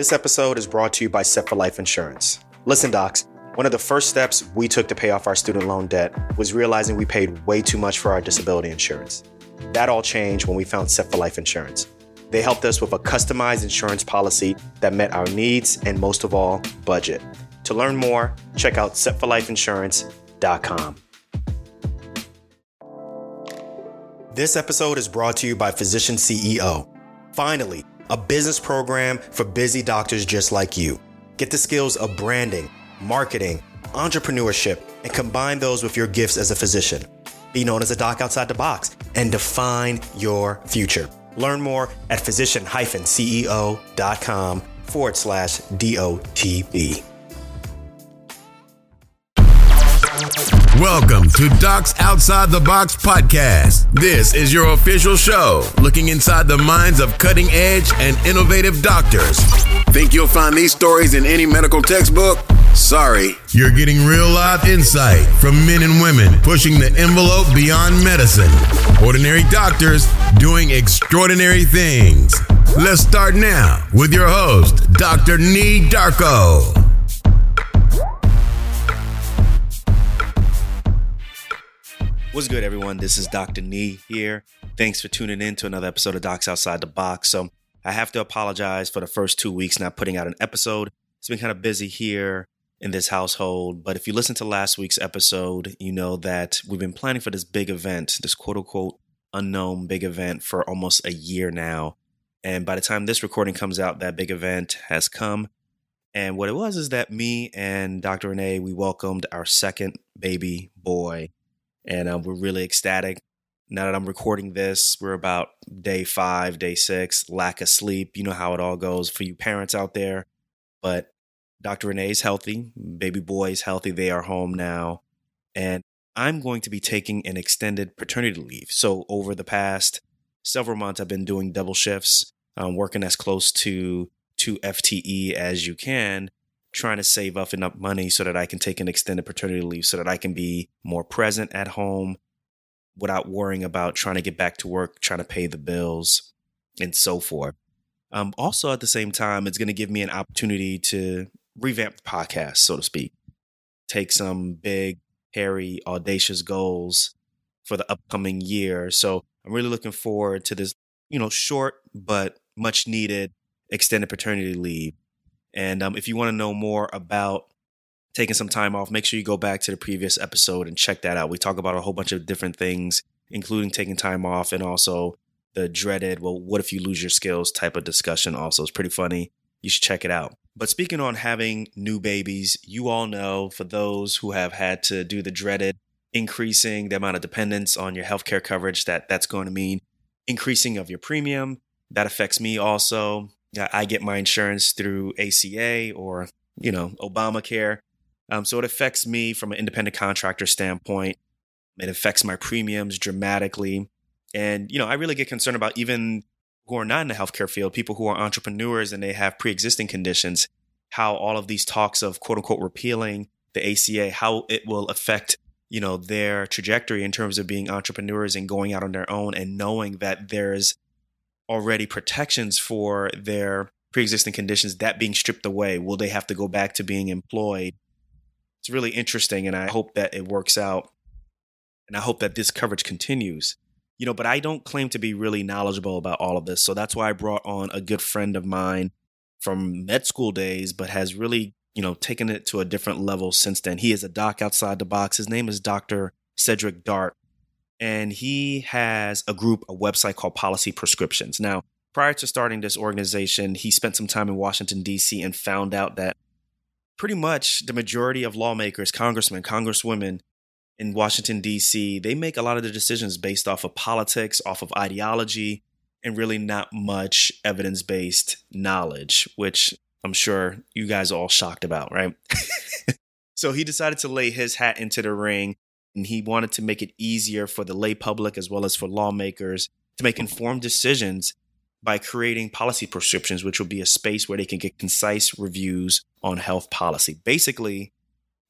This episode is brought to you by Set for Life Insurance. Listen, docs, one of the first steps we took to pay off our student loan debt was realizing we paid way too much for our disability insurance. That all changed when we found Set for Life Insurance. They helped us with a customized insurance policy that met our needs and, most of all, budget. To learn more, check out setforlifeinsurance.com. This episode is brought to you by Physician CEO. Finally, a business program for busy doctors just like you. Get the skills of branding, marketing, entrepreneurship, and combine those with your gifts as a physician. Be known as a doc outside the box and define your future. Learn more at physician-ceo.com/DOTB. Welcome to Docs Outside the Box podcast. This is your official show, looking inside the minds of cutting-edge and innovative doctors. Think you'll find these stories in any medical textbook? Sorry. You're getting real-life insight from men and women pushing the envelope beyond medicine. Ordinary doctors doing extraordinary things. Let's start now with your host, Dr. Nee Darko. What's good, everyone? This is Dr. Nee here. Thanks for tuning in to another episode of Docs Outside the Box. So I have to apologize for the first 2 weeks not putting out an episode. It's been kind of busy here in this household. But if you listen to last week's episode, you know that we've been planning for this big event, this quote-unquote unknown big event for almost a year now. And by the time this recording comes out, that big event has come. And what it was is that me and Dr. Renee, we welcomed our second baby boy. And we're really ecstatic. Now that I'm recording this, we're about day 5, day 6, lack of sleep. You know how it all goes for you parents out there. But Dr. Renee is healthy. Baby boy is healthy. They are home now. And I'm going to be taking an extended paternity leave. So over the past several months, I've been doing double shifts, working as close to 2 FTE as you can, trying to save up enough money so that I can take an extended paternity leave so that I can be more present at home without worrying about trying to get back to work, trying to pay the bills, and so forth. Also, at the same time, it's going to give me an opportunity to revamp the podcast, so to speak, take some big, hairy, audacious goals for the upcoming year. So I'm really looking forward to this, short but much needed extended paternity leave. And if you want to know more about taking some time off, make sure you go back to the previous episode and check that out. We talk about a whole bunch of different things, including taking time off and also the dreaded, well, what if you lose your skills type of discussion also. It's pretty funny. You should check it out. But speaking on having new babies, you all know, for those who have had to do the dreaded increasing the amount of dependence on your healthcare coverage, that's going to mean increasing of your premium. That affects me also. I get my insurance through ACA or, Obamacare. So it affects me from an independent contractor standpoint. It affects my premiums dramatically. And, I really get concerned about even who are not in the healthcare field, people who are entrepreneurs and they have pre-existing conditions, how all of these talks of quote unquote repealing the ACA, how it will affect, their trajectory in terms of being entrepreneurs and going out on their own and knowing that there's already protections for their pre-existing conditions, that being stripped away. Will they have to go back to being employed? It's really interesting, and I hope that it works out. And I hope that this coverage continues. But I don't claim to be really knowledgeable about all of this. So that's why I brought on a good friend of mine from med school days, but has really, taken it to a different level since then. He is a doc outside the box. His name is Dr. Cedric Dark. And he has a website called Policy Prescriptions. Now, prior to starting this organization, he spent some time in Washington, D.C. and found out that pretty much the majority of lawmakers, congressmen, congresswomen in Washington, D.C., they make a lot of their decisions based off of politics, off of ideology, and really not much evidence-based knowledge, which I'm sure you guys are all shocked about, right? So he decided to lay his hat into the ring. And he wanted to make it easier for the lay public as well as for lawmakers to make informed decisions by creating policy prescriptions, which will be a space where they can get concise reviews on health policy. Basically,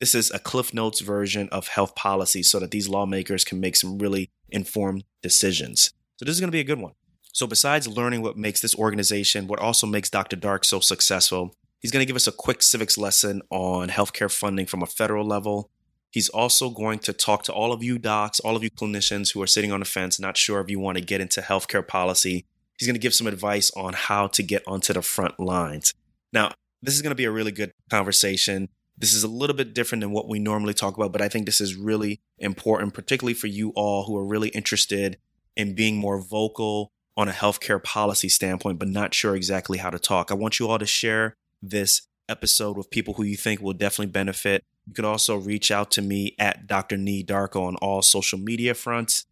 this is a Cliff Notes version of health policy so that these lawmakers can make some really informed decisions. So this is going to be a good one. So besides learning what makes this organization, what also makes Dr. Dark so successful, he's going to give us a quick civics lesson on healthcare funding from a federal level. He's also going to talk to all of you docs, all of you clinicians who are sitting on the fence, not sure if you want to get into healthcare policy. He's going to give some advice on how to get onto the front lines. Now, this is going to be a really good conversation. This is a little bit different than what we normally talk about, but I think this is really important, particularly for you all who are really interested in being more vocal on a healthcare policy standpoint, but not sure exactly how to talk. I want you all to share this episode with people who you think will definitely benefit. You can also reach out to me at Dr. Nee Darko on all social media fronts.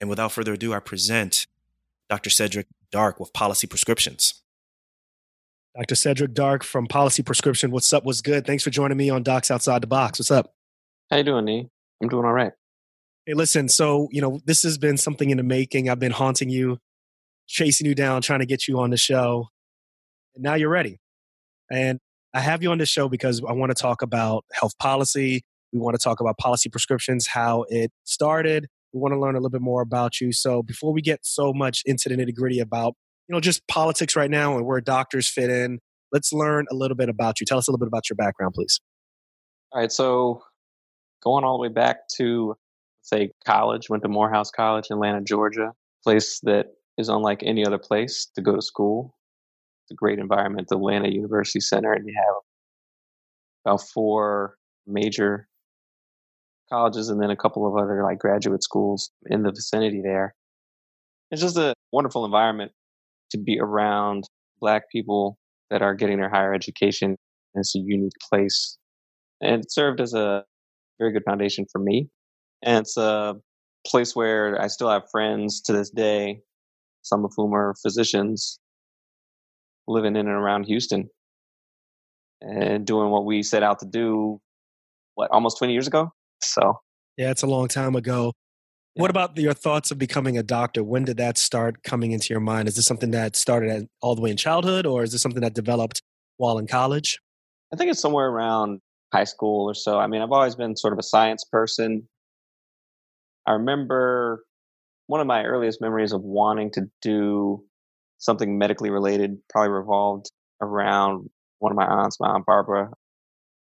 And without further ado, I present Dr. Cedric Dark with Policy Prescriptions. Dr. Cedric Dark from Policy Prescription. What's up? What's good? Thanks for joining me on Docs Outside the Box. What's up? How you doing, Nee? I'm doing all right. Hey, listen, so, this has been something in the making. I've been haunting you, chasing you down, trying to get you on the show. And now you're ready. And I have you on this show because I want to talk about health policy. We want to talk about Policy Prescriptions, how it started. We want to learn a little bit more about you. So before we get so much into the nitty-gritty about, just politics right now and where doctors fit in, let's learn a little bit about you. Tell us a little bit about your background, please. All right. So going all the way back to, say, college, went to Morehouse College in Atlanta, Georgia, place that is unlike any other place to go to school. It's a great environment, the Atlanta University Center, and you have about four major colleges and then a couple of other graduate schools in the vicinity there. It's just a wonderful environment to be around Black people that are getting their higher education. It's a unique place. And it served as a very good foundation for me. And it's a place where I still have friends to this day, some of whom are physicians, living in and around Houston and doing what we set out to do, almost 20 years ago? So. Yeah, it's a long time ago. Yeah. What about your thoughts of becoming a doctor? When did that start coming into your mind? Is this something that started all the way in childhood, or is this something that developed while in college? I think it's somewhere around high school or so. I mean, I've always been sort of a science person. I remember one of my earliest memories of wanting to do something medically related, probably revolved around one of my aunts. My aunt Barbara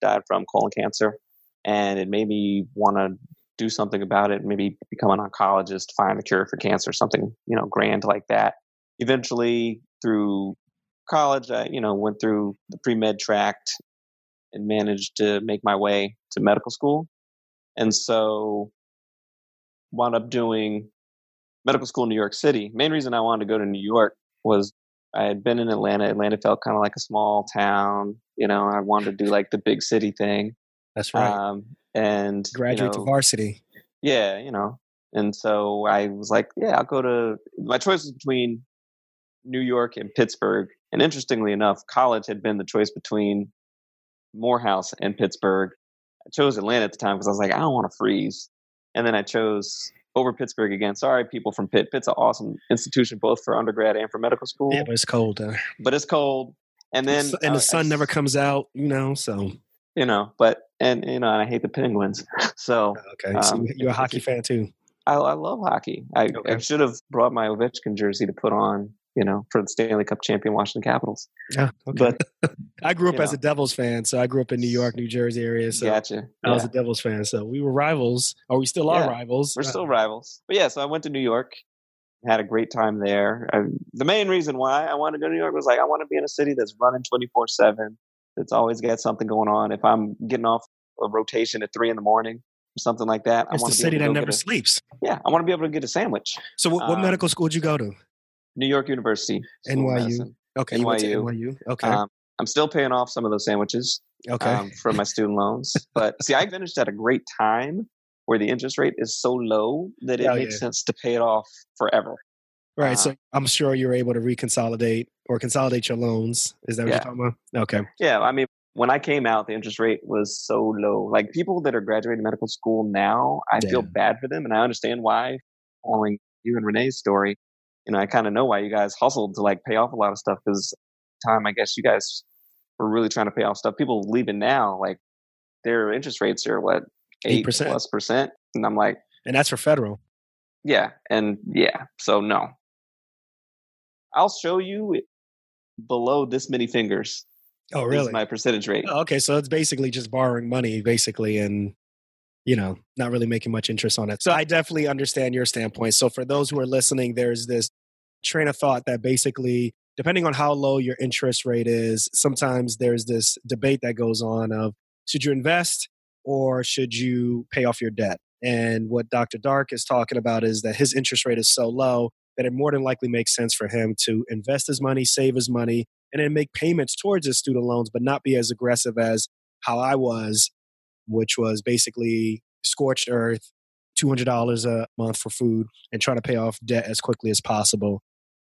died from colon cancer, and it made me want to do something about it, maybe become an oncologist, find a cure for cancer, something, grand like that. Eventually, through college, I, went through the pre-med tract and managed to make my way to medical school. And so wound up doing medical school in New York City. Main reason I wanted to go to New York was I had been in Atlanta. Atlanta felt kind of like a small town. I wanted to do the big city thing. That's right. And graduate to varsity. Yeah, And so I was like, yeah, I'll go to, my choice was between New York and Pittsburgh. And interestingly enough, college had been the choice between Morehouse and Pittsburgh. I chose Atlanta at the time because I was like, I don't want to freeze. And then I chose over Pittsburgh again. Sorry, people from Pitt. Pitt's an awesome institution, both for undergrad and for medical school. Yeah, but it's cold. And then the sun never comes out, so. And I hate the Penguins. So. Okay, so you're a hockey fan too. I love hockey. I should have brought my Ovechkin jersey to put on, for the Stanley Cup champion Washington Capitals. Yeah, okay. But I grew up as a Devils fan, so I grew up in New York, New Jersey area. So gotcha. I was a Devils fan, so we were rivals, or we still are rivals. We're still rivals. But so I went to New York, had a great time there. The main reason why I wanted to go to New York was I want to be in a city that's running 24/7, that's always got something going on. If I'm getting off a rotation at 3 a.m. or something like that, it's the city that never sleeps. Yeah, I want to be able to get a sandwich. So, what medical school did you go to? New York University. NYU. Okay. NYU. Okay. I'm still paying off some of those sandwiches from my student loans. But see, I finished at a great time where the interest rate is so low that it makes sense to pay it off forever. Right. So I'm sure you're able to reconsolidate or consolidate your loans. Is that what you're talking about? Okay. Yeah. I mean, when I came out, the interest rate was so low. People that are graduating medical school now, I feel bad for them. And I understand why, following you and Renee's story. I kind of know why you guys hustled to pay off a lot of stuff, because time, I guess you guys were really trying to pay off stuff. People leaving now, their interest rates are 8% plus percent. And I'm and that's for federal. Yeah. And yeah. So no, I'll show you below this many fingers. Oh, really? That's my percentage rate. Oh, okay. So it's basically just borrowing money, basically, and, you know, not really making much interest on it. So I definitely understand your standpoint. So for those who are listening, there's this train of thought that basically, depending on how low your interest rate is, sometimes there's this debate that goes on of, should you invest or should you pay off your debt? And what Dr. Dark is talking about is that his interest rate is so low that it more than likely makes sense for him to invest his money, save his money, and then make payments towards his student loans, but not be as aggressive as how I was, which was basically scorched earth, $200 a month for food, and trying to pay off debt as quickly as possible.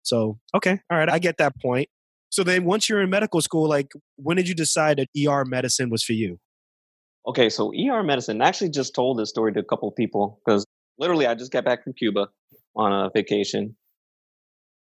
So, okay, all right, I get that point. So then once you're in medical school, like, when did you decide that ER medicine was for you? Okay, so ER medicine, I actually just told this story to a couple of people because literally I just got back from Cuba on a vacation.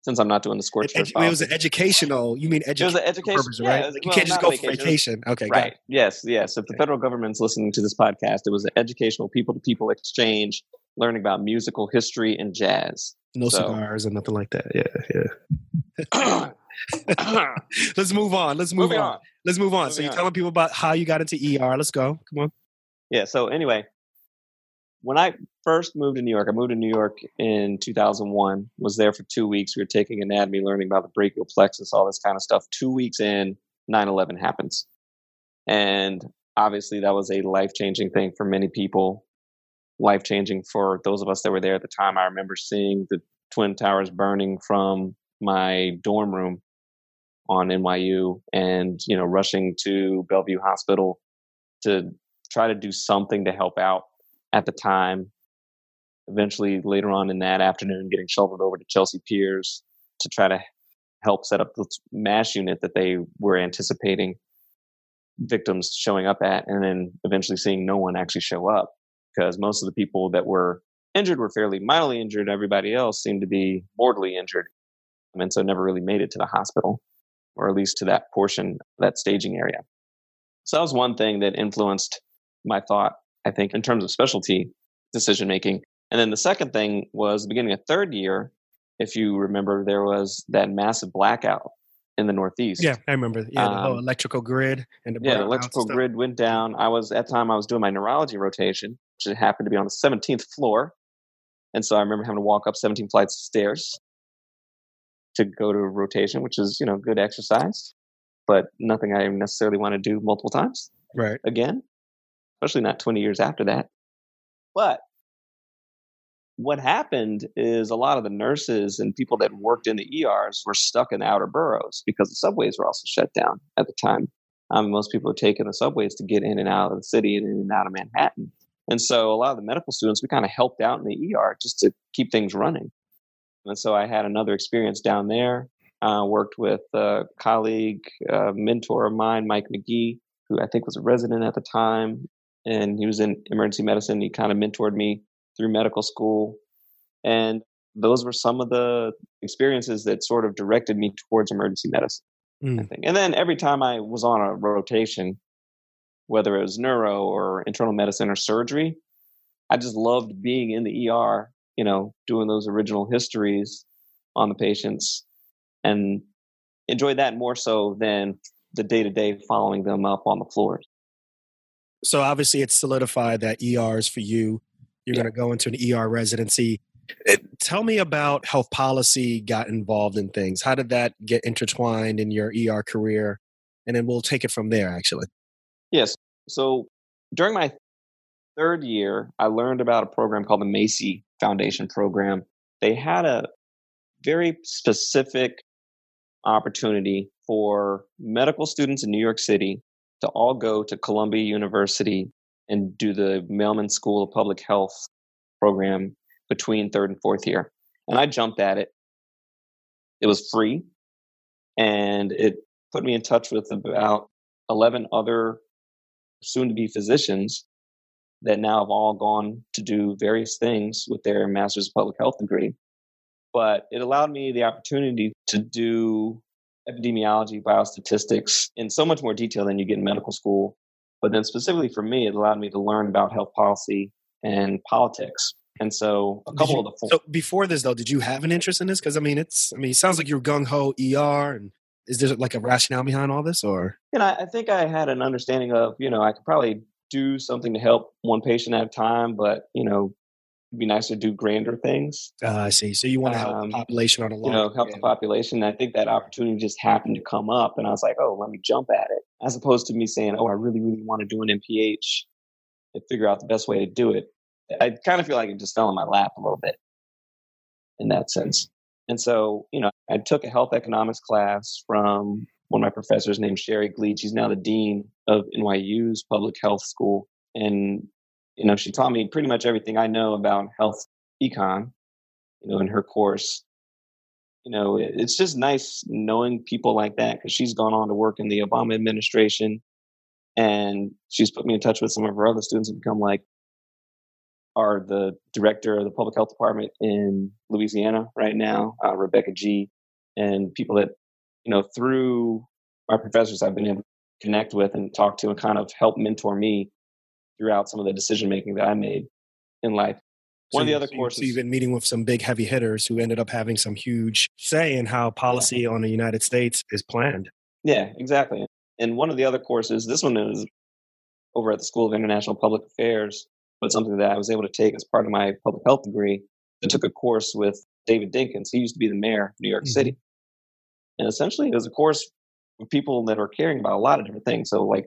Since I'm not doing the scorched earth, it was an educational. You mean educational? It was an educational purpose, right? Yeah, like, you can't just go for vacation. Okay, right? Yes, yes. If the federal government's listening to this podcast, it was an educational people-to-people exchange, learning about musical history and jazz. No cigars or nothing like that. Yeah, yeah. Let's move on. So you're telling people about how you got into ER. Let's go. Come on. Yeah. So anyway, when I first moved to New York, I moved to New York in 2001, was there for 2 weeks. We were taking anatomy, learning about the brachial plexus, all this kind of stuff. 2 weeks in, 9/11 happens. And obviously that was a life-changing thing for many people, life-changing for those of us that were there at the time. I remember seeing the Twin Towers burning from my dorm room on NYU and, you know, rushing to Bellevue Hospital to try to do something to help out. At the time, eventually later on in that afternoon, getting shuttled over to Chelsea Piers to try to help set up the MASH unit that they were anticipating victims showing up at, and then eventually seeing no one actually show up because most of the people that were injured were fairly mildly injured. Everybody else seemed to be mortally injured, and so never really made it to the hospital, or at least to that portion, that staging area. So that was one thing that influenced my thought, I think, in terms of specialty decision-making. And then the second thing was the beginning of third year, if you remember, there was that massive blackout in the Northeast. Yeah, I remember. Yeah, the whole electrical grid. And the electrical grid went down. At the time, I was doing my neurology rotation, which happened to be on the 17th floor. And so I remember having to walk up 17 flights of stairs to go to a rotation, which is, you know, good exercise, but nothing I necessarily want to do multiple times. Right. Again. Especially not 20 years after that. But what happened is a lot of the nurses and people that worked in the ERs were stuck in the outer boroughs because the subways were also shut down at the time. Most people were taking the subways to get in and out of the city and in and out of Manhattan. And so a lot of the medical students, we kind of helped out in the ER just to keep things running. And so I had another experience down there. Worked with a colleague, a mentor of mine, Mike McGee, who I think was a resident at the time. And he was in emergency medicine. He kind of mentored me through medical school. And those were some of the experiences that sort of directed me towards emergency medicine, I think. And then every time I was on a rotation, whether it was neuro or internal medicine or surgery, I just loved being in the ER, you know, doing those original histories on the patients and enjoyed that more so than the day-to-day following them up on the floors. So obviously it's solidified that ER is for you. You're going to go into an ER residency. Tell me about how policy got involved in things. How did that get intertwined in your ER career? And then we'll take it from there, actually. Yes. So during my third year, I learned about a program called the Mazie Foundation Program. They had a very specific opportunity for medical students in New York City to all go to Columbia University and do the Mailman School of Public Health program between third and fourth year. And I jumped at it. It was free. And it put me in touch with about 11 other soon-to-be physicians that now have all gone to do various things with their master's of public health degree. But it allowed me the opportunity to do epidemiology, biostatistics in so much more detail than you get in medical school. But then specifically for me, it allowed me to learn about health policy and politics And so a couple of the forms. So before this though, did you have an interest in this? Because I mean, it sounds like you're gung ho ER, and is there like a rationale behind all this, or? And I think I had an understanding of, you know, I could probably do something to help one patient at a time, but you know, it'd be nice to do grander things. I see. So you want to help the population on a long, you know, help the population. And I think that opportunity just happened to come up, and I was like, oh, let me jump at it, as opposed to me saying, oh, I really, really want to do an MPH and figure out the best way to do it. I kind of feel like it just fell in my lap a little bit in that sense. And so, you know, I took a health economics class from one of my professors named Sherry Glead. She's now the dean of NYU's public health school. And, you know, she taught me pretty much everything I know about health econ, you know, in her course. You know, it's just nice knowing people like that, because she's gone on to work in the Obama administration. And she's put me in touch with some of her other students who become like, are the director of the public health department in Louisiana right now, Rebecca G, and people that, you know, through my professors I've been able to connect with and talk to and kind of help mentor me throughout some of the decision-making that I made in life. One of the other courses. So you've been meeting with some big heavy hitters who ended up having some huge say in how policy on the United States is planned. Yeah, exactly. And one of the other courses, this one is over at the School of International Public Affairs, but something that I was able to take as part of my public health degree. I took a course with David Dinkins. He used to be the mayor of New York City. And essentially, it was a course for people that are caring about a lot of different things. So like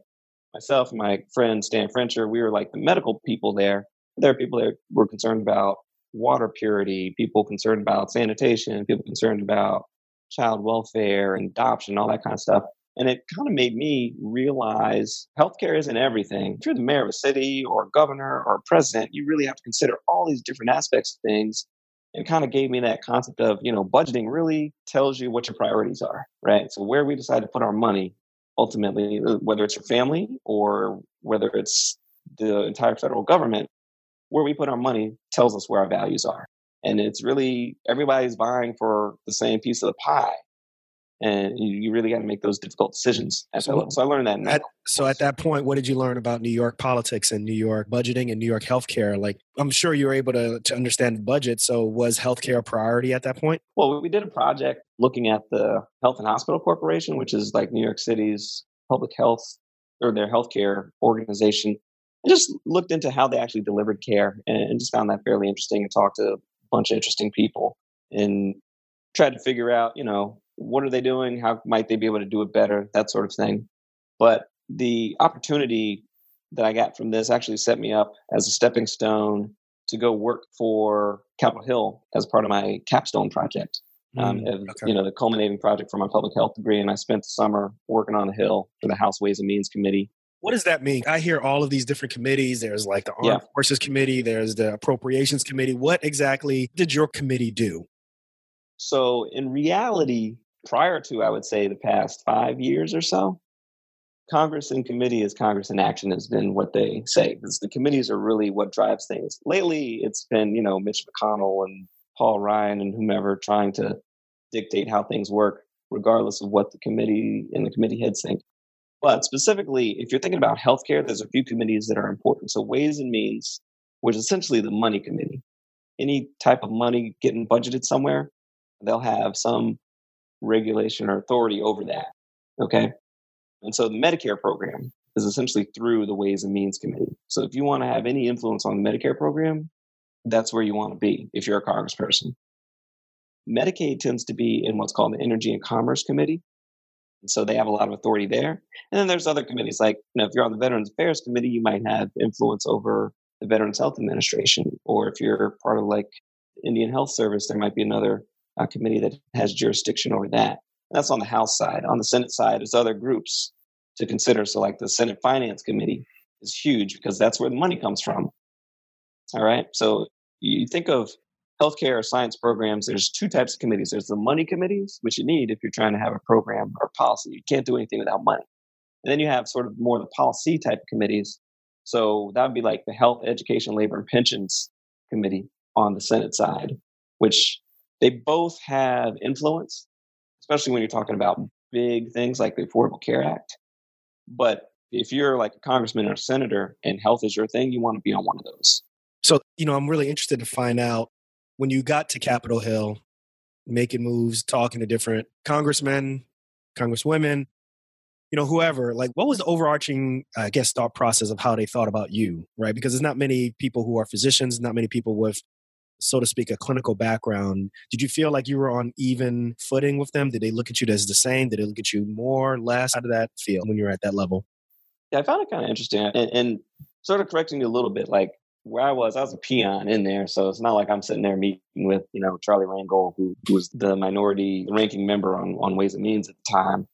myself and my friend Stan Frencher, we were like the medical people there. There are people that were concerned about water purity, people concerned about sanitation, people concerned about child welfare and adoption, all that kind of stuff. And it kind of made me realize healthcare isn't everything. If you're the mayor of a city or a governor or a president, you really have to consider all these different aspects of things. And it kind of gave me that concept of, you know, budgeting really tells you what your priorities are, right? So where we decide to put our money, ultimately, whether it's your family or whether it's the entire federal government, where we put our money tells us where our values are. And it's really, everybody's vying for the same piece of the pie. And you really got to make those difficult decisions. So I learned that. At that point, what did you learn about New York politics and New York budgeting and New York healthcare? Like, I'm sure you were able to understand the budget. So was healthcare a priority at that point? Well, we did a project looking at the Health and Hospital Corporation, which is like New York City's public health or their healthcare organization. I just looked into how they actually delivered care and just found that fairly interesting and talked to a bunch of interesting people and tried to figure out, you know, what are they doing? How might they be able to do it better? That sort of thing. But the opportunity that I got from this actually set me up as a stepping stone to go work for Capitol Hill as part of my capstone project, you know, the culminating project for my public health degree. And I spent the summer working on the Hill for the House Ways and Means Committee. What does that mean? I hear all of these different committees. There's like the Armed Forces Committee. There's the Appropriations Committee. What exactly did your committee do? So in reality, prior to, I would say, the past 5 years or so, Congress in committee is Congress in action has been what they say, because the committees are really what drives things. Lately, it's been, you know, Mitch McConnell and Paul Ryan and whomever trying to dictate how things work, regardless of what the committee and the committee heads think. But specifically, if you're thinking about healthcare, there's a few committees that are important. So Ways and Means, which is essentially the money committee, any type of money getting budgeted somewhere, they'll have some regulation or authority over that, okay? And so the Medicare program is essentially through the Ways and Means Committee. So if you want to have any influence on the Medicare program, that's where you want to be if you're a congressperson. Medicaid tends to be in what's called the Energy and Commerce Committee. And so they have a lot of authority there. And then there's other committees like, you know, if you're on the Veterans Affairs Committee, you might have influence over the Veterans Health Administration. Or if you're part of like Indian Health Service, there might be another a committee that has jurisdiction over that. And that's on the House side. On the Senate side, there's other groups to consider. So like the Senate Finance Committee is huge because that's where the money comes from. All right. So you think of healthcare or science programs, there's two types of committees. There's the money committees, which you need if you're trying to have a program or policy. You can't do anything without money. And then you have sort of more the policy type committees. So that would be like the Health, Education, Labor, and Pensions Committee on the Senate side, which they both have influence, especially when you're talking about big things like the Affordable Care Act. But if you're like a congressman or a senator and health is your thing, you want to be on one of those. So you know, I'm really interested to find out when you got to Capitol Hill, making moves, talking to different congressmen, congresswomen, you know, whoever, like what was the overarching, I guess, thought process of how they thought about you, right? Because there's not many people who are physicians, not many people with, so to speak, a clinical background. Did you feel like you were on even footing with them? Did they look at you as the same? Did they look at you more, less? How did that feel when you were at that level? Yeah, I found it kind of interesting and sort of correcting you a little bit, like where I was a peon in there. So it's not like I'm sitting there meeting with, you know, Charlie Rangel, who was the minority ranking member on Ways and Means at the time,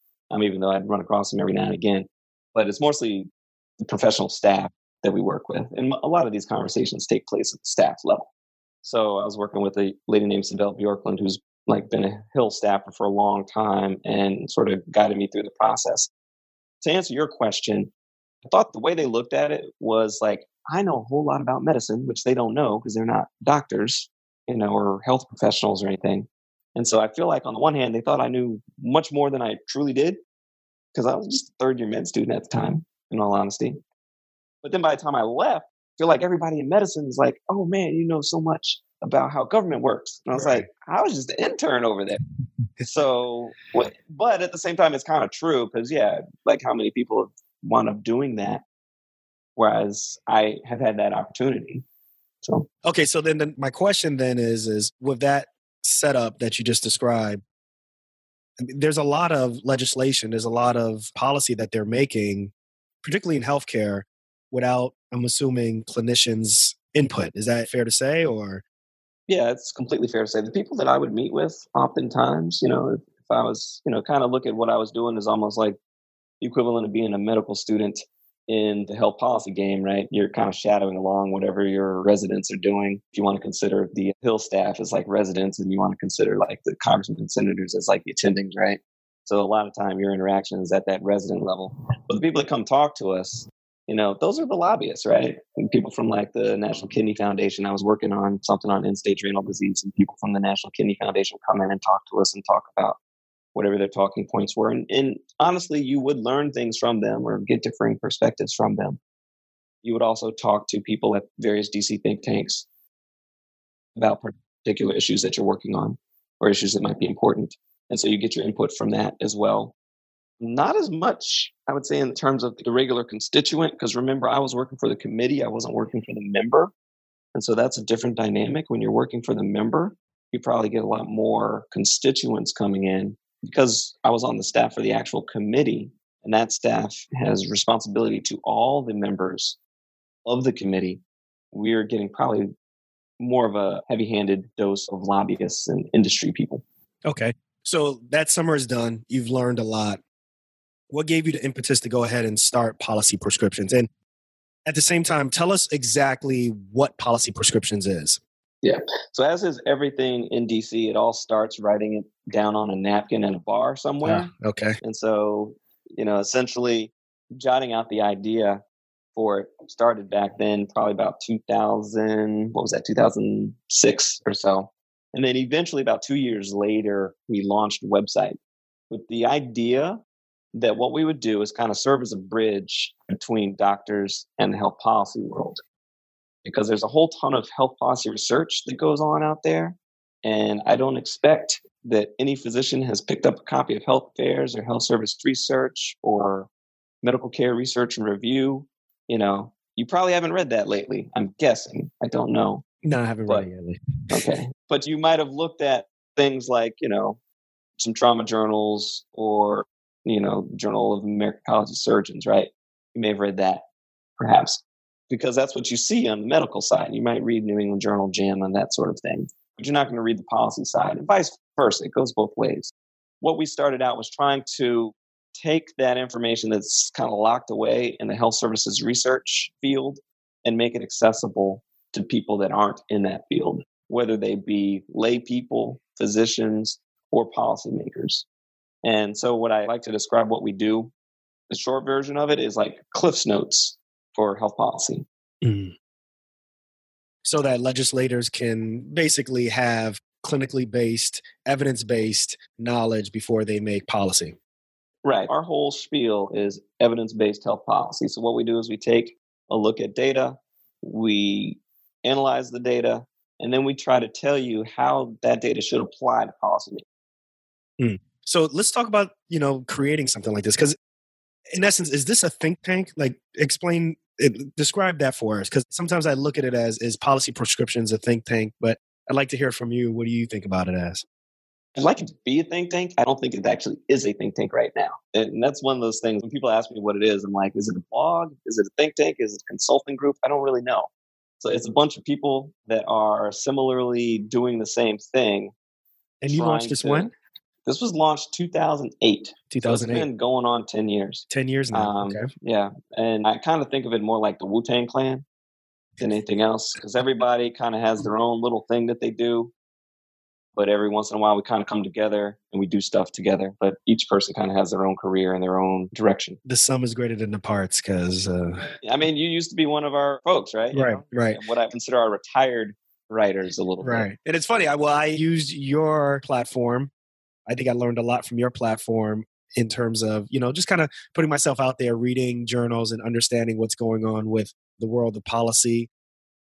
even though I'd run across him every now and again. But it's mostly the professional staff that we work with. And a lot of these conversations take place at the staff level. So I was working with a lady named Sibel Bjorklund, who's like been a Hill staffer for a long time and sort of guided me through the process. To answer your question, I thought the way they looked at it was like, I know a whole lot about medicine, which they don't know because they're not doctors, you know, or health professionals or anything. And so I feel like on the one hand, they thought I knew much more than I truly did because I was just a third-year med student at the time, in all honesty. But then by the time I left, I feel like everybody in medicine is like, oh man, you know so much about how government works. And I was like, I was just an intern over there. So, but at the same time, it's kind of true because, yeah, like how many people have wound up doing that, whereas I have had that opportunity. So okay, so then my question then is with that setup that you just described, I mean, there's a lot of legislation, there's a lot of policy that they're making, particularly in healthcare, without, I'm assuming, clinicians' input. Is that fair to say? Or yeah, it's completely fair to say. The people that I would meet with, oftentimes, you know, if I was, you know, kind of look at what I was doing as almost like the equivalent of being a medical student in the health policy game, right? You're kind of shadowing along whatever your residents are doing. If you want to consider the Hill staff as like residents and you want to consider like the congressmen and senators as like the attendings, right? So a lot of time your interaction is at that resident level. But the people that come talk to us, you know, those are the lobbyists, right? And people from like the National Kidney Foundation. I was working on something on end-stage renal disease and people from the National Kidney Foundation come in and talk to us and talk about whatever their talking points were. And honestly, you would learn things from them or get differing perspectives from them. You would also talk to people at various DC think tanks about particular issues that you're working on or issues that might be important. And so you get your input from that as well. Not as much, I would say, in terms of the regular constituent, because remember, I was working for the committee. I wasn't working for the member. And so that's a different dynamic. When you're working for the member, you probably get a lot more constituents coming in. Because I was on the staff for the actual committee, and that staff has responsibility to all the members of the committee, we're getting probably more of a heavy-handed dose of lobbyists and industry people. Okay. So that summer is done. You've learned a lot. What gave you the impetus to go ahead and start Policy Prescriptions? And at the same time, tell us exactly what Policy Prescriptions is. Yeah. So as is everything in DC, it all starts writing it down on a napkin in a bar somewhere. Okay. And so, you know, essentially jotting out the idea for it started back then, probably about 2006 or so. And then eventually about 2 years later, we launched a website with the idea that what we would do is kind of serve as a bridge between doctors and the health policy world. Because there's a whole ton of health policy research that goes on out there. And I don't expect that any physician has picked up a copy of Health Affairs or Health Service Research or Medical Care Research and Review. You know, you probably haven't read that lately. I'm guessing. I don't know. No, I haven't read it yet. Okay. But you might have looked at things like, you know, some trauma journals or, you know, Journal of American College of Surgeons, right? You may have read that, perhaps. Because that's what you see on the medical side. You might read New England Journal, JAMA, and that sort of thing. But you're not going to read the policy side. And vice versa, it goes both ways. What we started out was trying to take that information that's kind of locked away in the health services research field and make it accessible to people that aren't in that field, whether they be lay people, physicians, or policymakers. And so what I like to describe what we do, the short version of it is like Cliff's Notes for health policy. Mm. So that legislators can basically have clinically based, evidence-based knowledge before they make policy. Right. Our whole spiel is evidence-based health policy. So what we do is we take a look at data, we analyze the data, and then we try to tell you how that data should apply to policymakers. Mm. So let's talk about, you know, creating something like this, because in essence, is this a think tank? Like, explain, describe that for us, because sometimes I look at it as, is Policy Prescriptions a think tank? But I'd like to hear from you. What do you think about it as? I'd like it to be a think tank. I don't think it actually is a think tank right now. And that's one of those things when people ask me what it is, I'm like, is it a blog? Is it a think tank? Is it a consulting group? I don't really know. So it's a bunch of people that are similarly doing the same thing. And you launched this when? This was launched 2008. 2008. So it's been going on 10 years. 10 years now. Okay. Yeah. And I kind of think of it more like the Wu-Tang Clan than anything else, because everybody kind of has their own little thing that they do. But every once in a while, we kind of come together and we do stuff together. But each person kind of has their own career and their own direction. The sum is greater than the parts, because... I mean, you used to be one of our folks, right? You know? Right. And what I consider our retired writers a little bit. Right. And it's funny. I used your platform. I think I learned a lot from your platform in terms of, you know, just kind of putting myself out there, reading journals and understanding what's going on with the world of policy,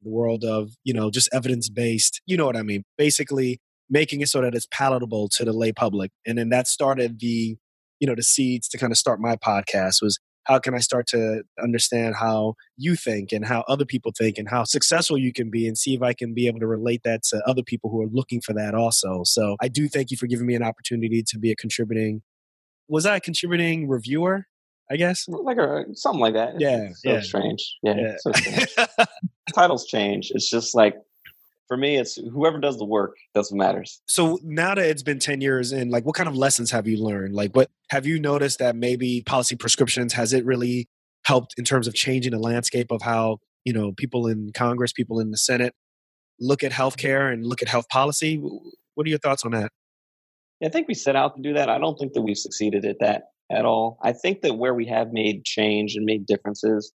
the world of, you know, just evidence-based, you know what I mean? Basically, making it so that it's palatable to the lay public. And then that started the, you know, the seeds to kind of start my podcast was, how can I start to understand how you think and how other people think and how successful you can be, and see if I can be able to relate that to other people who are looking for that also. So I do thank you for giving me an opportunity to be a contributing. Was I a contributing reviewer, I guess? Like something like that. Yeah. So strange. Yeah. So strange. Titles change. It's just like, for me, it's whoever does the work, that's what matters. So now that it's been 10 years in, like, what kind of lessons have you learned? Like, what have you noticed that maybe Policy Prescriptions, has it really helped in terms of changing the landscape of how, you know, people in Congress, people in the Senate look at healthcare and look at health policy? What are your thoughts on that? I think we set out to do that. I don't think that we've succeeded at that at all. I think that where we have made change and made differences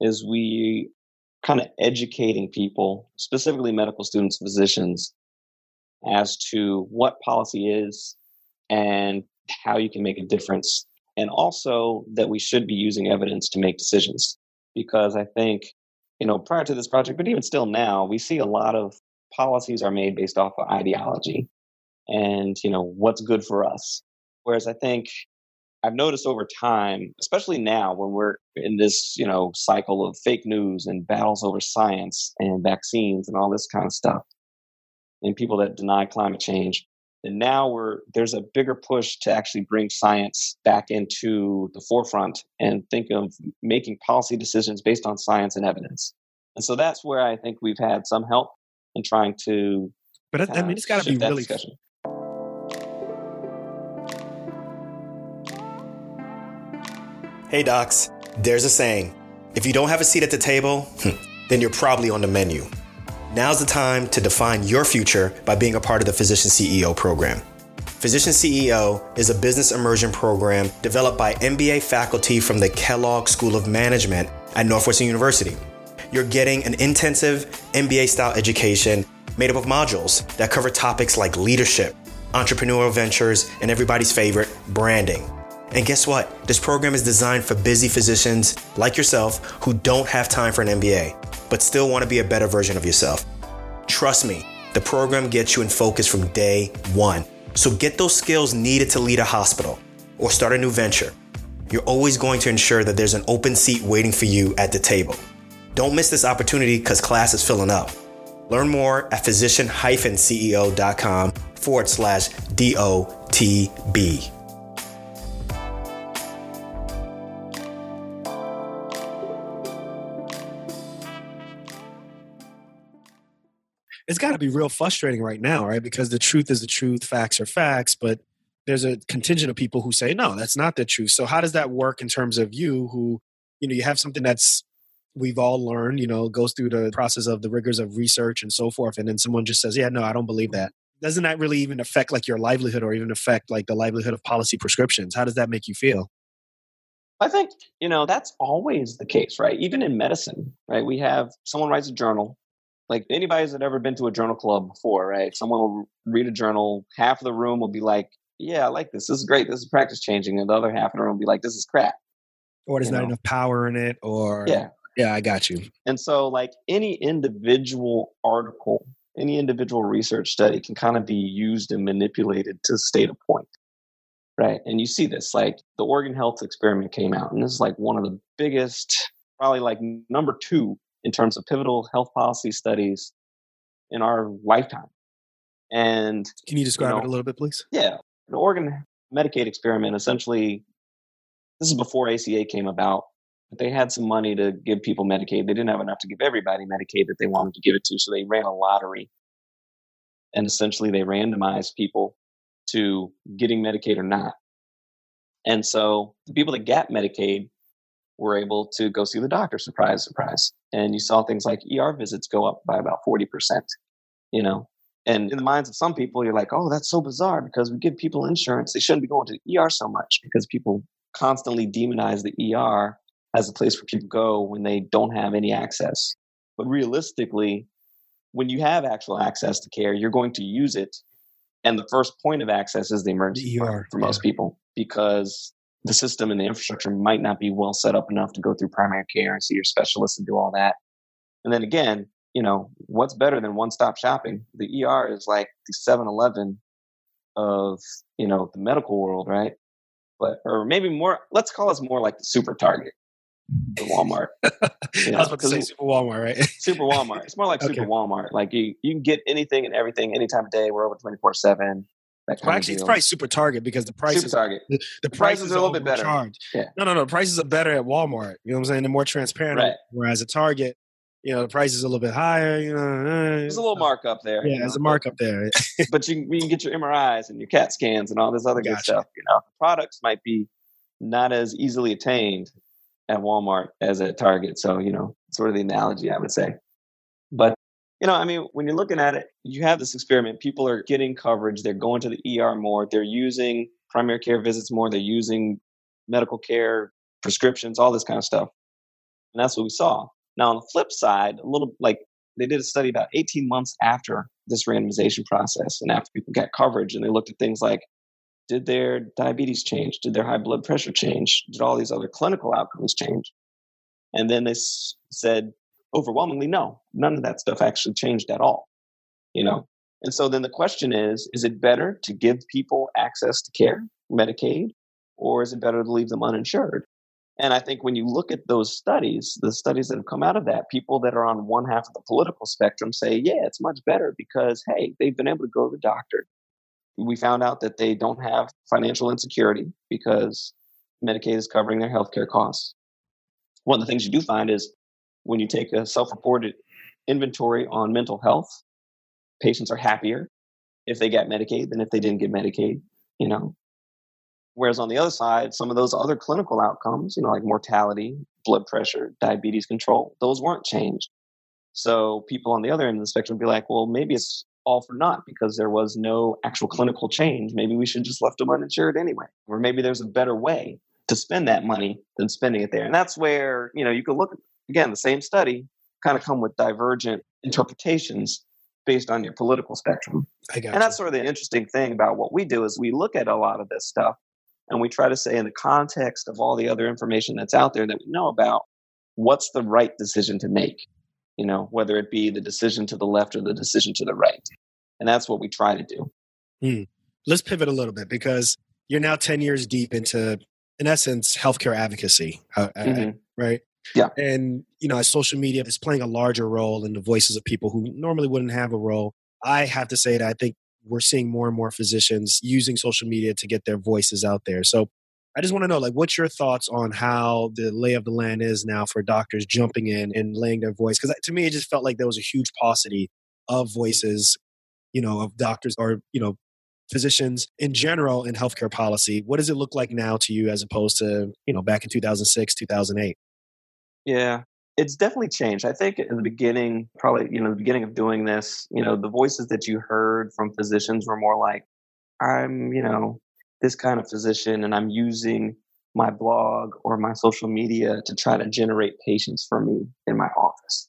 is we kind of educating people, specifically medical students, physicians, as to what policy is and how you can make a difference. And also that we should be using evidence to make decisions. Because I think, you know, prior to this project, but even still now, we see a lot of policies are made based off of ideology and, you know, what's good for us. Whereas I think I've noticed over time, especially now when we're in this, you know, cycle of fake news and battles over science and vaccines and all this kind of stuff, and people that deny climate change. And now there's a bigger push to actually bring science back into the forefront and think of making policy decisions based on science and evidence. And so that's where I think we've had some help in trying to. But I mean, it's got to be really. Discussion. Hey docs, there's a saying, if you don't have a seat at the table, then you're probably on the menu. Now's the time to define your future by being a part of the Physician CEO program. Physician CEO is a business immersion program developed by MBA faculty from the Kellogg School of Management at Northwestern University. You're getting an intensive MBA-style education made up of modules that cover topics like leadership, entrepreneurial ventures, and everybody's favorite, branding. And guess what? This program is designed for busy physicians like yourself who don't have time for an MBA, but still want to be a better version of yourself. Trust me, the program gets you in focus from day one. So get those skills needed to lead a hospital or start a new venture. You're always going to ensure that there's an open seat waiting for you at the table. Don't miss this opportunity because class is filling up. Learn more at physician-ceo.com/DOTB. It's got to be real frustrating right now, right? Because the truth is the truth, facts are facts, but there's a contingent of people who say, no, that's not the truth. So how does that work in terms of you who, you know, you have something that's, we've all learned, you know, goes through the process of the rigors of research and so forth. And then someone just says, yeah, no, I don't believe that. Doesn't that really even affect like your livelihood or even affect like the livelihood of Policy Prescriptions? How does that make you feel? I think, you know, that's always the case, right? Even in medicine, right? We have someone writes a journal. Like anybody that's ever been to a journal club before, right? Someone will read a journal. Half of the room will be like, yeah, I like this. This is great. This is practice changing. And the other half of the room will be like, this is crap. Or there's not enough power in it. Or yeah. Yeah, I got you. And so like any individual article, any individual research study can kind of be used and manipulated to state a point, right? And you see this, like the Oregon Health Experiment came out, and this is like one of the biggest, probably like number two in terms of pivotal health policy studies in our lifetime. And can you describe it a little bit, please? Yeah. The Oregon Medicaid experiment, essentially, this is before ACA came about, but they had some money to give people Medicaid. They didn't have enough to give everybody Medicaid that they wanted to give it to, so they ran a lottery. And essentially, they randomized people to getting Medicaid or not. And so the people that got Medicaid were able to go see the doctor, surprise, surprise. And you saw things like ER visits go up by about 40%, you know. And in the minds of some people, you're like, oh, that's so bizarre because we give people insurance. They shouldn't be going to the ER so much because people constantly demonize the ER as a place where people go when they don't have any access. But realistically, when you have actual access to care, you're going to use it. And the first point of access is the emergency department for most people, because the system and the infrastructure might not be well set up enough to go through primary care and see your specialists and do all that. And then again, you know, what's better than one-stop shopping? The ER is like the 7-Eleven of, you know, the medical world, right? But, or maybe more, let's call us more like the Super Target, the Walmart. You know, I was about to say Super Walmart, right? Super Walmart. It's more like Super Walmart. Like you can get anything and everything any time of day. We're over 24/7. Well, actually, it's probably Super Target because the prices. Super Target. The prices are a little bit better. Yeah. No. Prices are better at Walmart. You know what I'm saying? They're more transparent. Right. Whereas at Target, you know, the price is a little bit higher, you know. There's a little markup there. Yeah, there's a markup there. But you can get your MRIs and your CAT scans and all this other good stuff, you know. Products might be not as easily attained at Walmart as at Target. So, you know, sort of the analogy I would say. But, you know, I mean, when you're looking at it, you have this experiment. People are getting coverage. They're going to the ER more. They're using primary care visits more. They're using medical care, prescriptions, all this kind of stuff. And that's what we saw. Now, on the flip side, a little like they did a study about 18 months after this randomization process and after people got coverage, and they looked at things like, did their diabetes change? Did their high blood pressure change? Did all these other clinical outcomes change? And then they said, overwhelmingly, no, none of that stuff actually changed at all, you know? And so then the question is it better to give people access to care, Medicaid, or is it better to leave them uninsured? And I think when you look at those studies, the studies that have come out of that, people that are on one half of the political spectrum say, yeah, it's much better because, hey, they've been able to go to the doctor. We found out that they don't have financial insecurity because Medicaid is covering their healthcare costs. One of the things you do find is when you take a self-reported inventory on mental health, patients are happier if they got Medicaid than if they didn't get Medicaid, you know. Whereas on the other side, some of those other clinical outcomes, you know, like mortality, blood pressure, diabetes control, those weren't changed. So people on the other end of the spectrum would be like, well, maybe it's all for naught because there was no actual clinical change. Maybe we should just left them uninsured anyway. Or maybe there's a better way to spend that money than spending it there. And that's where, you know, you can look at, again, the same study kind of come with divergent interpretations based on your political spectrum. And that's sort of the interesting thing about what we do is we look at a lot of this stuff. And we try to say in the context of all the other information that's out there that we know about, what's the right decision to make, you know, whether it be the decision to the left or the decision to the right. And that's what we try to do. Let's pivot a little bit because you're now 10 years deep into, in essence, healthcare advocacy, right? Yeah. And, you know, as social media is playing a larger role in the voices of people who normally wouldn't have a role, I have to say that I think we're seeing more and more physicians using social media to get their voices out there. So I just want to know, like, what's your thoughts on how the lay of the land is now for doctors jumping in and laying their voice? Because to me, it just felt like there was a huge paucity of voices, you know, of doctors or, you know, physicians in general in healthcare policy. What does it look like now to you as opposed to, you know, back in 2006, 2008? Yeah. It's definitely changed. I think in the beginning, probably, you know, the beginning of doing this, you know, the voices that you heard from physicians were more like, I'm, you know, this kind of physician and I'm using my blog or my social media to try to generate patients for me in my office,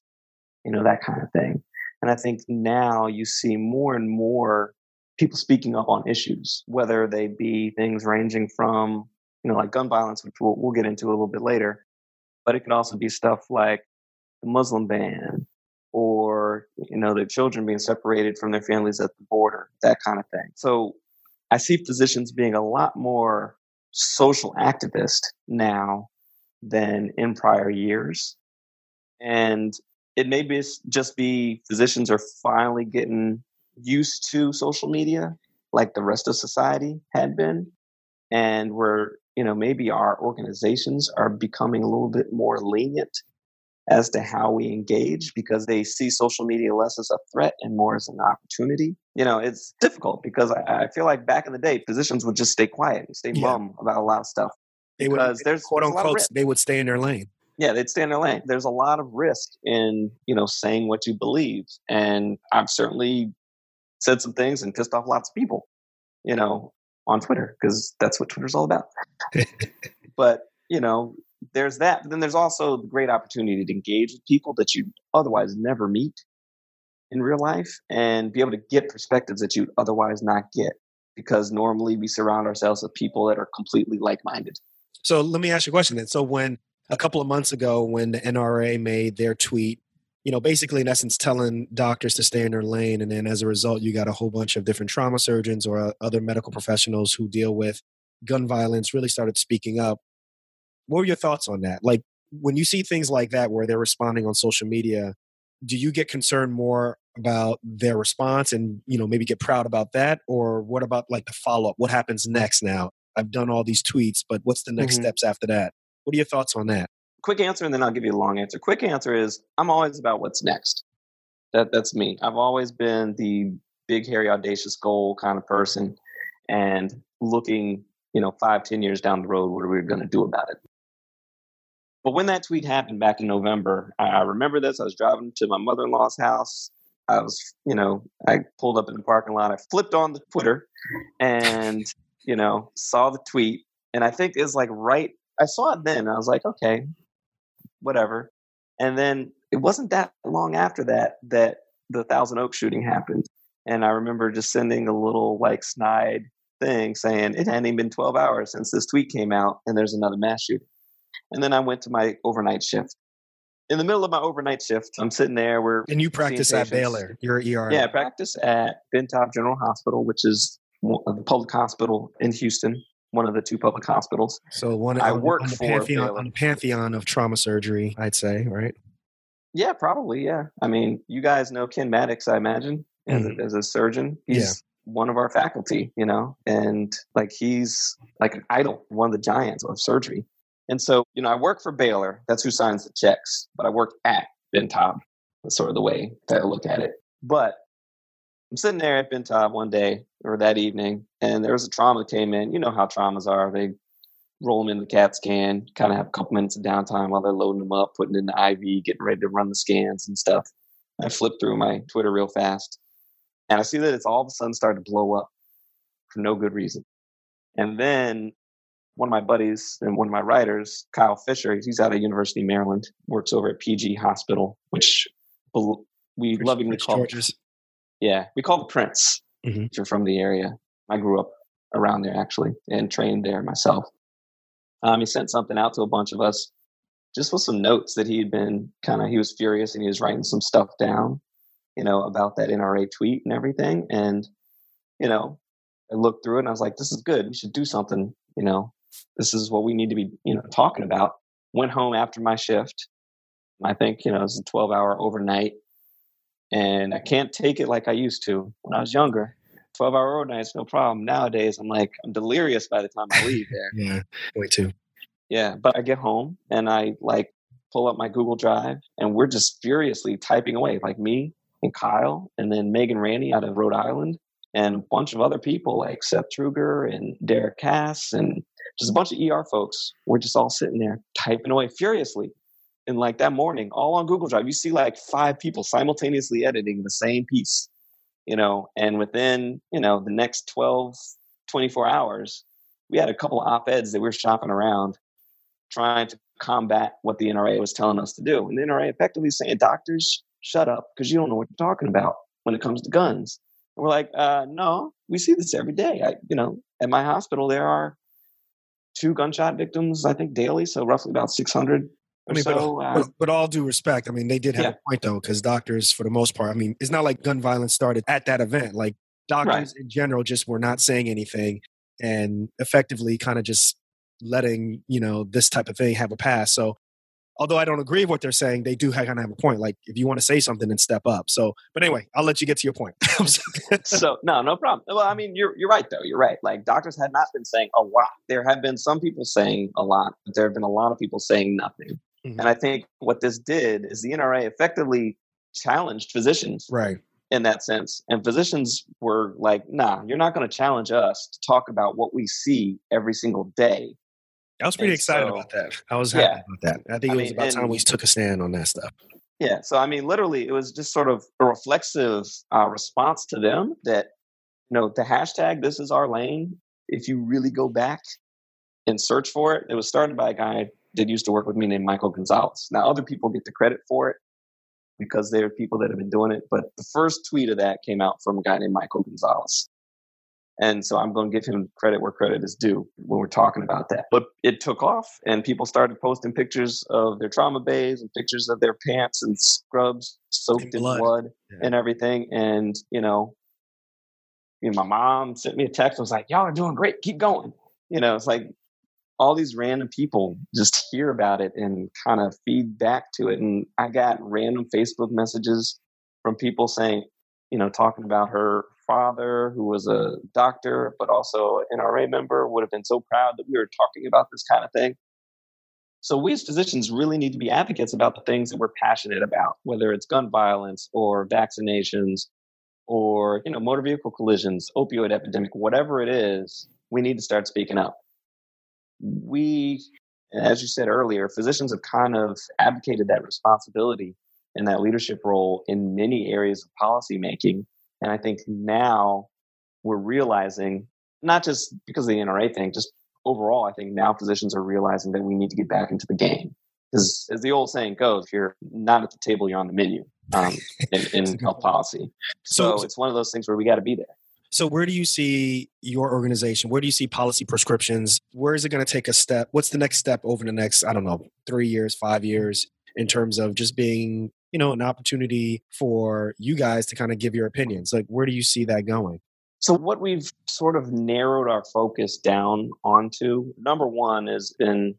you know, that kind of thing. And I think now you see more and more people speaking up on issues, whether they be things ranging from, you know, like gun violence, which we'll get into a little bit later. But it could also be stuff like the Muslim ban, or, you know, their children being separated from their families at the border, that kind of thing. So I see physicians being a lot more social activist now than in prior years. And it may be just be physicians are finally getting used to social media like the rest of society had been. And we're, you know, maybe our organizations are becoming a little bit more lenient as to how we engage because they see social media less as a threat and more as an opportunity. You know, it's difficult because I feel like back in the day, physicians would just stay quiet and stay mum about a lot of stuff. They would, quote unquote, they would stay in their lane. Yeah, they'd stay in their lane. There's a lot of risk in, you know, saying what you believe. And I've certainly said some things and pissed off lots of people, you know, on Twitter, because that's what Twitter's all about. But, you know, there's that. But then there's also the great opportunity to engage with people that you otherwise never meet in real life and be able to get perspectives that you'd otherwise not get, because normally we surround ourselves with people that are completely like-minded. So let me ask you a question then. So when a couple of months ago, when the NRA made their tweet, you know, basically in essence telling doctors to stay in their lane, and then as a result, you got a whole bunch of different trauma surgeons or other medical professionals who deal with gun violence really started speaking up. What were your thoughts on that? Like, when you see things like that where they're responding on social media, do you get concerned more about their response and, you know, maybe get proud about that? Or what about like the follow-up? What happens next now? I've done all these tweets, but what's the next steps after that? What are your thoughts on that? Quick answer, and then I'll give you a long answer. Quick answer is I'm always about what's next. That's me. I've always been the big, hairy, audacious goal kind of person, and looking, you know, 5-10 years down the road, what are we going to do about it? But when that tweet happened back in November, I remember this. I was driving to my mother-in-law's house. I was, you know, I pulled up in the parking lot. I flipped on the Twitter and, you know, saw the tweet. And I think it's like right. I saw it then. I was like, okay, whatever. And then it wasn't that long after that that the Thousand Oaks shooting happened. And I remember just sending a little like snide thing saying it hadn't even been 12 hours since this tweet came out and there's another mass shooting. And then I went to my overnight shift. In the middle of my overnight shift, I'm sitting there. And you practice at Baylor, your ER. Yeah, I practice at Ben Taub General Hospital, which is the public hospital in Houston. One of the two public hospitals. So on the pantheon of trauma surgery, I'd say, right? Yeah, probably. Yeah. I mean, you guys know Ken Maddox, I imagine, as a surgeon. He's one of our faculty, you know, and like he's like an idol, one of the giants of surgery. And so, you know, I work for Baylor. That's who signs the checks. But I work at Ben Taub. That's sort of the way that I look at it. But I'm sitting there at Ben Taub one day or that evening, and there was a trauma that came in. You know how traumas are. They roll them in the CAT scan, kind of have a couple minutes of downtime while they're loading them up, putting in the IV, getting ready to run the scans and stuff. I flipped through my Twitter real fast, and I see that it's all of a sudden started to blow up for no good reason. And then one of my buddies and one of my writers, Kyle Fisher, he's out of University of Maryland, works over at PG Hospital, which we lovingly call... Yeah, we call the Prince, which are from the area. I grew up around there, actually, and trained there myself. He sent something out to a bunch of us just with some notes that he was furious and he was writing some stuff down, you know, about that NRA tweet and everything. And, you know, I looked through it and I was like, this is good. We should do something, you know. This is what we need to be, you know, talking about. Went home after my shift. I think, you know, it was a 12-hour overnight. And I can't take it like I used to. When I was younger, 12-hour overnights, no problem. Nowadays, I'm like, I'm delirious by the time I leave there. Yeah, me too. Yeah, but I get home and I like pull up my Google Drive and we're just furiously typing away, like me and Kyle and then Megan Randy out of Rhode Island and a bunch of other people like Seth Truger and Derek Cass and just a bunch of ER folks. We're just all sitting there typing away furiously. And like that morning, all on Google Drive, you see like 5 people simultaneously editing the same piece, you know, and within, you know, the next 24 hours, we had a couple of op-eds that we were shopping around trying to combat what the NRA was telling us to do. And the NRA effectively saying, doctors, shut up, because you don't know what you're talking about when it comes to guns. And we're like, no, we see this every day. You know, at my hospital, there are 2 gunshot victims, I think, daily. So roughly about 600 I mean, so, but all due respect, I mean, they did have a point though, because doctors, for the most part, I mean, it's not like gun violence started at that event. Like doctors in general just were not saying anything and effectively kind of just letting, you know, this type of thing have a pass. So although I don't agree with what they're saying, they do kind of have a point. Like if you want to say something, then step up. So, but anyway, I'll let you get to your point. So no problem. Well, I mean, you're right though. You're right. Like doctors had not been saying a lot. There have been some people saying a lot, but there have been a lot of people saying nothing. Mm-hmm. And I think what this did is the NRA effectively challenged physicians in that sense. And physicians were like, nah, you're not going to challenge us to talk about what we see every single day. I was pretty excited about that. I was happy about that. I think it was about time we took a stand on that stuff. Yeah. So, I mean, literally, it was just sort of a reflexive response to them that, you know, the hashtag, this is our lane. If you really go back and search for it, it was started by a guy that used to work with me named Michael Gonzalez. Now, other people get the credit for it because they're people that have been doing it. But the first tweet of that came out from a guy named Michael Gonzalez. And so I'm going to give him credit where credit is due when we're talking about that. But it took off and people started posting pictures of their trauma bays and pictures of their pants and scrubs soaked in blood and everything. And, you know, my mom sent me a text. I was like, y'all are doing great. Keep going. You know, it's like, all these random people just hear about it and kind of feed back to it. And I got random Facebook messages from people saying, you know, talking about her father, who was a doctor, but also an NRA member, would have been so proud that we were talking about this kind of thing. So we as physicians really need to be advocates about the things that we're passionate about, whether it's gun violence or vaccinations or, you know, motor vehicle collisions, opioid epidemic, whatever it is, we need to start speaking up. We, as you said earlier, physicians have kind of advocated that responsibility and that leadership role in many areas of policymaking. And I think now we're realizing, not just because of the NRA thing, just overall, I think now physicians are realizing that we need to get back into the game. Because as the old saying goes, if you're not at the table, you're on the menu in health policy. So it's one of those things where we got to be there. So where do you see your organization? Where do you see Policy Prescriptions? Where is it going to take a step? What's the next step over the next, I don't know, 3 years, 5 years, in terms of just being, you know, an opportunity for you guys to kind of give your opinions? Like, where do you see that going? So what we've sort of narrowed our focus down onto, number one has been,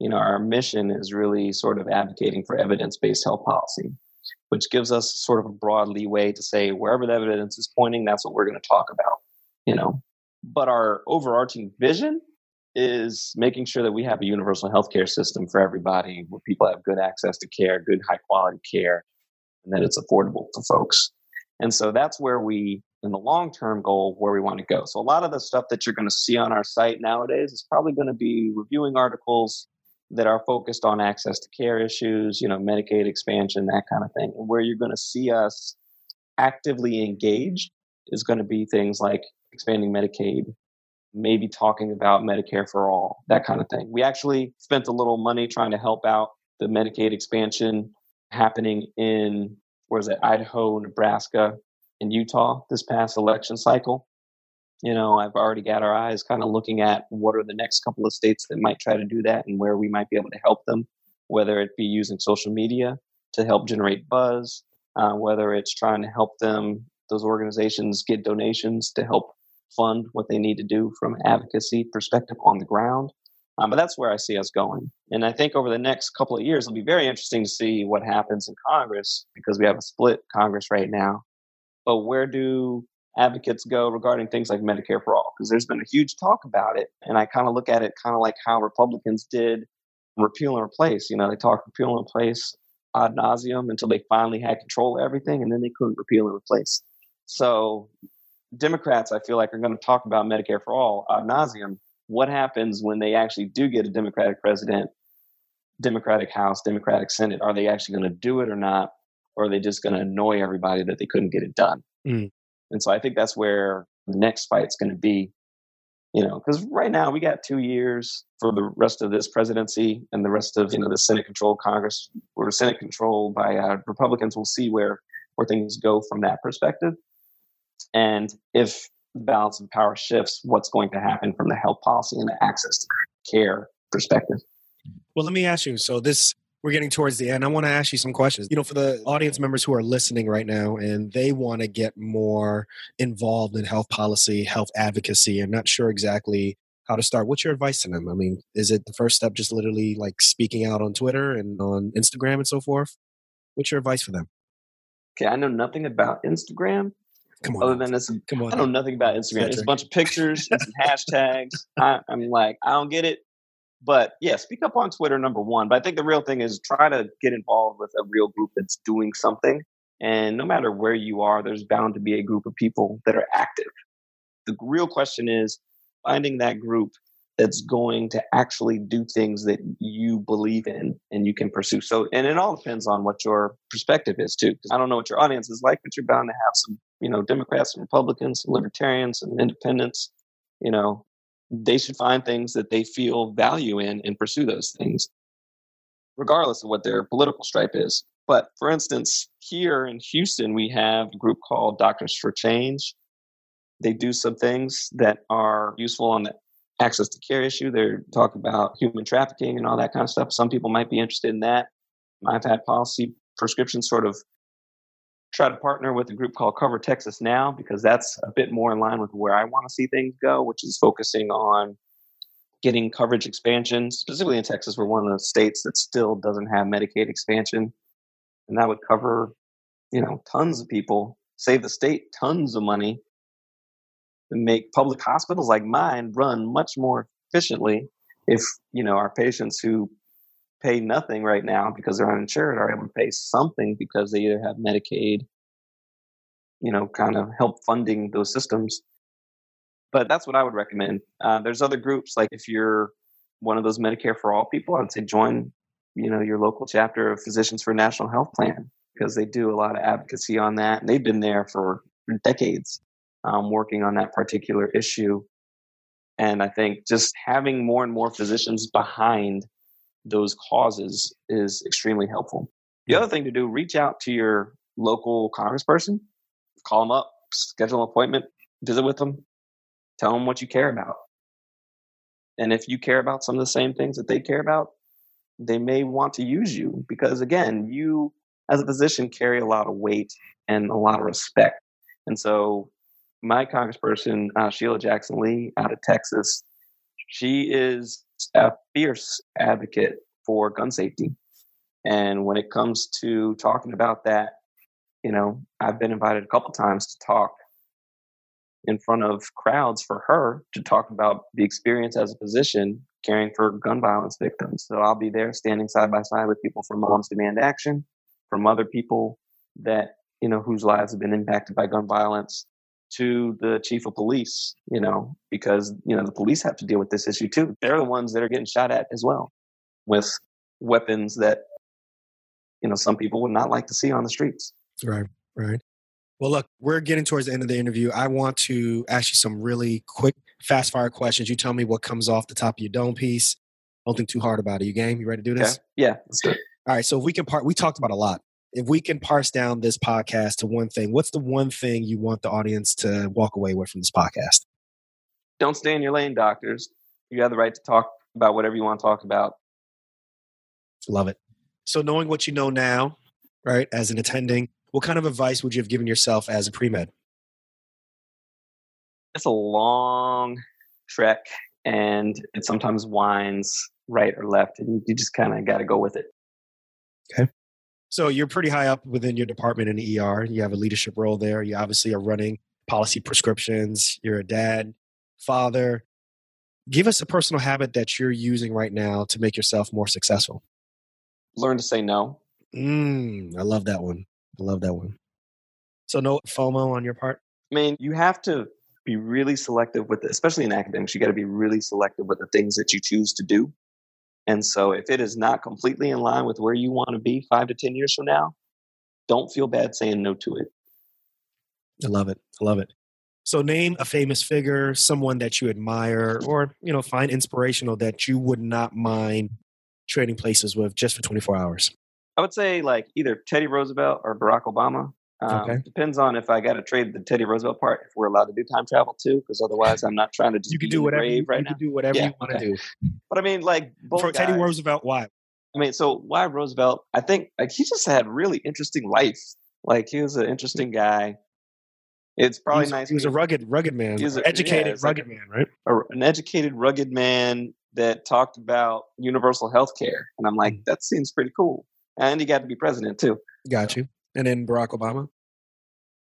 you know, our mission is really sort of advocating for evidence-based health policy, which gives us sort of a broad leeway to say wherever the evidence is pointing, that's what we're going to talk about, you know. But our overarching vision is making sure that we have a universal healthcare system for everybody, where people have good access to care, good high quality care, and that it's affordable for folks. And so that's where we, in the long-term goal, where we want to go. So a lot of the stuff that you're going to see on our site nowadays is probably going to be reviewing articles that are focused on access to care issues, you know, Medicaid expansion, that kind of thing. And where you're going to see us actively engaged is going to be things like expanding Medicaid, maybe talking about Medicare for all, that kind of thing. We actually spent a little money trying to help out the Medicaid expansion happening in, Idaho, Nebraska, and Utah this past election cycle. You know, I've already got our eyes kind of looking at what are the next couple of states that might try to do that and where we might be able to help them, whether it be using social media to help generate buzz, whether it's trying to help them, those organizations, get donations to help fund what they need to do from an advocacy perspective on the ground. But that's where I see us going. And I think over the next couple of years, it'll be very interesting to see what happens in Congress, because we have a split Congress right now. But where do advocates go regarding things like Medicare for all? Because there's been a huge talk about it. And I kind of look at it kind of like how Republicans did repeal and replace. You know, they talked repeal and replace ad nauseum until they finally had control of everything, and then they couldn't repeal and replace. So Democrats, I feel like, are going to talk about Medicare for all ad nauseum. What happens when they actually do get a Democratic president, Democratic House, Democratic Senate? Are they actually going to do it or not? Or are they just going to annoy everybody that they couldn't get it done? Mm. And so I think that's where the next fight's going to be, you know, because right now we got 2 years for the rest of this presidency and the rest of, you know, the Senate-controlled Congress, or Senate controlled by Republicans. We'll see where things go from that perspective. And if the balance of power shifts, what's going to happen from the health policy and the access to care perspective? Well, let me ask you, so this, We're getting towards the end. I want to ask you some questions. You know, for the audience members who are listening right now and they want to get more involved in health policy, health advocacy, and not sure exactly how to start, what's your advice to them? I mean, is it the first step just literally like speaking out on Twitter and on Instagram and so forth? What's your advice for them? Okay, I know nothing about Instagram. Come on. Other than this, I know nothing about Instagram. Cedric. It's a bunch of pictures and some hashtags. I'm like, I don't get it. But yeah, speak up on Twitter, number one. But I think the real thing is try to get involved with a real group that's doing something. And no matter where you are, there's bound to be a group of people that are active. The real question is finding that group that's going to actually do things that you believe in and you can pursue. So, and it all depends on what your perspective is too. Because I don't know what your audience is like, but you're bound to have some, you know, Democrats and Republicans and Libertarians and Independents. You know, they should find things that they feel value in and pursue those things, regardless of what their political stripe is. But for instance, here in Houston, we have a group called Doctors for Change. They do some things that are useful on the access to care issue. They're talking about human trafficking and all that kind of stuff. Some people might be interested in that. I've had Policy Prescriptions sort of try to partner with a group called Cover Texas Now, because that's a bit more in line with where I want to see things go, which is focusing on getting coverage expansion, specifically in Texas. We're one of the states that still doesn't have Medicaid expansion. And that would cover, you know, tons of people, save the state tons of money, and make public hospitals like mine run much more efficiently if, you know, our patients who pay nothing right now because they're uninsured are able to pay something because they either have Medicaid, you know, kind of help funding those systems. But that's what I would recommend. There's other groups, like if you're one of those Medicare for All people, I'd say join, you know, your local chapter of Physicians for National Health Plan, because they do a lot of advocacy on that. And they've been there for decades. Working on that particular issue. And I think just having more and more physicians behind those causes is extremely helpful. The other thing to do, reach out to your local congressperson, call them up, schedule an appointment, visit with them, tell them what you care about. And if you care about some of the same things that they care about, they may want to use you, because again, you as a physician carry a lot of weight and a lot of respect. And so my congressperson, Sheila Jackson Lee out of Texas, she is a fierce advocate for gun safety. And when it comes to talking about that, you know, I've been invited a couple times to talk in front of crowds for her to talk about the experience as a physician caring for gun violence victims. So I'll be there standing side by side with people from Moms Demand Action, from other people that, you know, whose lives have been impacted by gun violence, to the chief of police, you know, because, you know, the police have to deal with this issue too. They're the ones that are getting shot at as well with weapons that, you know, some people would not like to see on the streets. Right, right. Well, look, we're getting towards the end of the interview. I want to ask you some really quick, fast fire questions. You tell me what comes off the top of your dome piece. Don't think too hard about it. You game? You ready to do this? Okay. Yeah, let's do it. All right. So if we can we talked about a lot. If we can parse down this podcast to one thing, what's the one thing you want the audience to walk away with from this podcast? Don't stay in your lane, doctors. You have the right to talk about whatever you want to talk about. Love it. So knowing what you know now, right, as an attending, what kind of advice would you have given yourself as a pre-med? It's a long trek, and it sometimes winds right or left, and you just kind of got to go with it. Okay. So you're pretty high up within your department in the ER. You have a leadership role there. You obviously are running Policy Prescriptions. You're a dad, father. Give us a personal habit that you're using right now to make yourself more successful. Learn to say no. I love that one. I love that one. So no FOMO on your part? I mean, you have to be really selective with it, especially in academics. You got to be really selective with the things that you choose to do. And so if it is not completely in line with where you want to be 5 to 10 years from now, don't feel bad saying no to it. I love it. I love it. So name a famous figure, someone that you admire, or, you know, find inspirational that you would not mind trading places with just for 24 hours. I would say like either Teddy Roosevelt or Barack Obama. Okay. Depends on if I got to trade the Teddy Roosevelt part, if we're allowed to do time travel too, because otherwise I'm not trying to just you can do whatever you want to do. But I mean, like both for guys, Teddy Roosevelt, why? I mean, so why Roosevelt? I think like he just had really interesting life. Like he was an interesting guy. It's probably nice. He was a rugged man. He was an educated, rugged man, right? An educated, rugged man that talked about universal health care. And I'm like, that seems pretty cool. And he got to be president too. Got you. And then Barack Obama.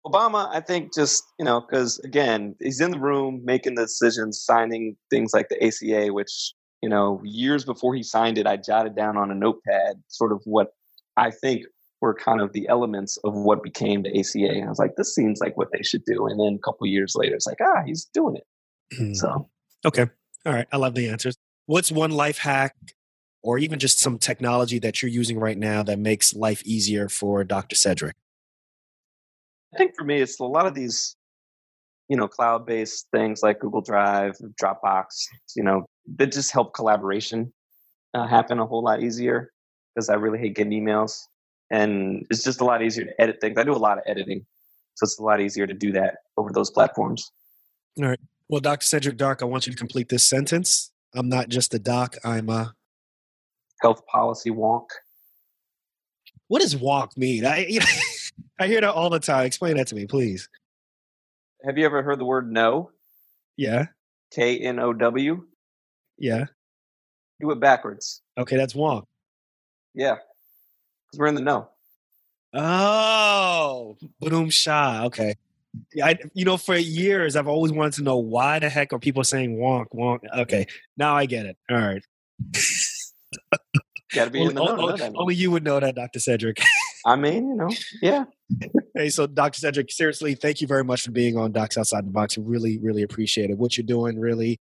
Obama, I think just, because again, he's in the room making the decisions, signing things like the ACA, which, years before he signed it, I jotted down on a notepad sort of what I think were kind of the elements of what became the ACA. And I was like, this seems like what they should do. And then a couple of years later, it's like, he's doing it. So. Okay. All right. I love the answers. What's one life hack or even just some technology that you're using right now that makes life easier for Dr. Cedric? I think for me, it's a lot of these, cloud-based things like Google Drive, Dropbox, that just help collaboration happen a whole lot easier because I really hate getting emails. And it's just a lot easier to edit things. I do a lot of editing, so it's a lot easier to do that over those platforms. All right. Well, Dr. Cedric Dark, I want you to complete this sentence. I'm not just a doc. I'm a health policy wonk. What does wonk mean? I hear that all the time. Explain that to me, please. Have you ever heard the word no? Yeah. K-N-O-W? Yeah. Do it backwards. Okay, that's wonk. Yeah. Because we're in the know. Oh, boom, sha. Okay. For years, I've always wanted to know why the heck are people saying wonk, wonk. Okay, now I get it. All right. Gotta be in the know. Only you would know that, Dr. Cedric. I mean, yeah. Hey, so Dr. Cedric, seriously, thank you very much for being on Docs Outside the Box. Really, really appreciate it. What you're doing, really,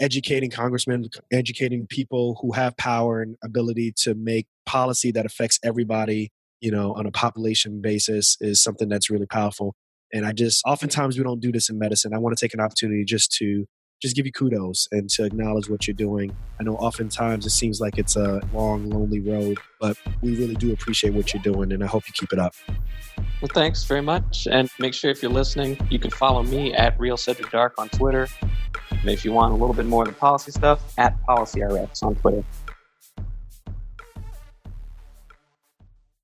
educating congressmen, educating people who have power and ability to make policy that affects everybody, on a population basis is something that's really powerful. And oftentimes we don't do this in medicine. I want to take an opportunity just to give you kudos and to acknowledge what you're doing. I know oftentimes it seems like it's a long, lonely road, but we really do appreciate what you're doing, and I hope you keep it up. Well, thanks very much. And make sure if you're listening, you can follow me at Real Cedric Dark on Twitter. And if you want a little bit more of the policy stuff, at PolicyRx on Twitter.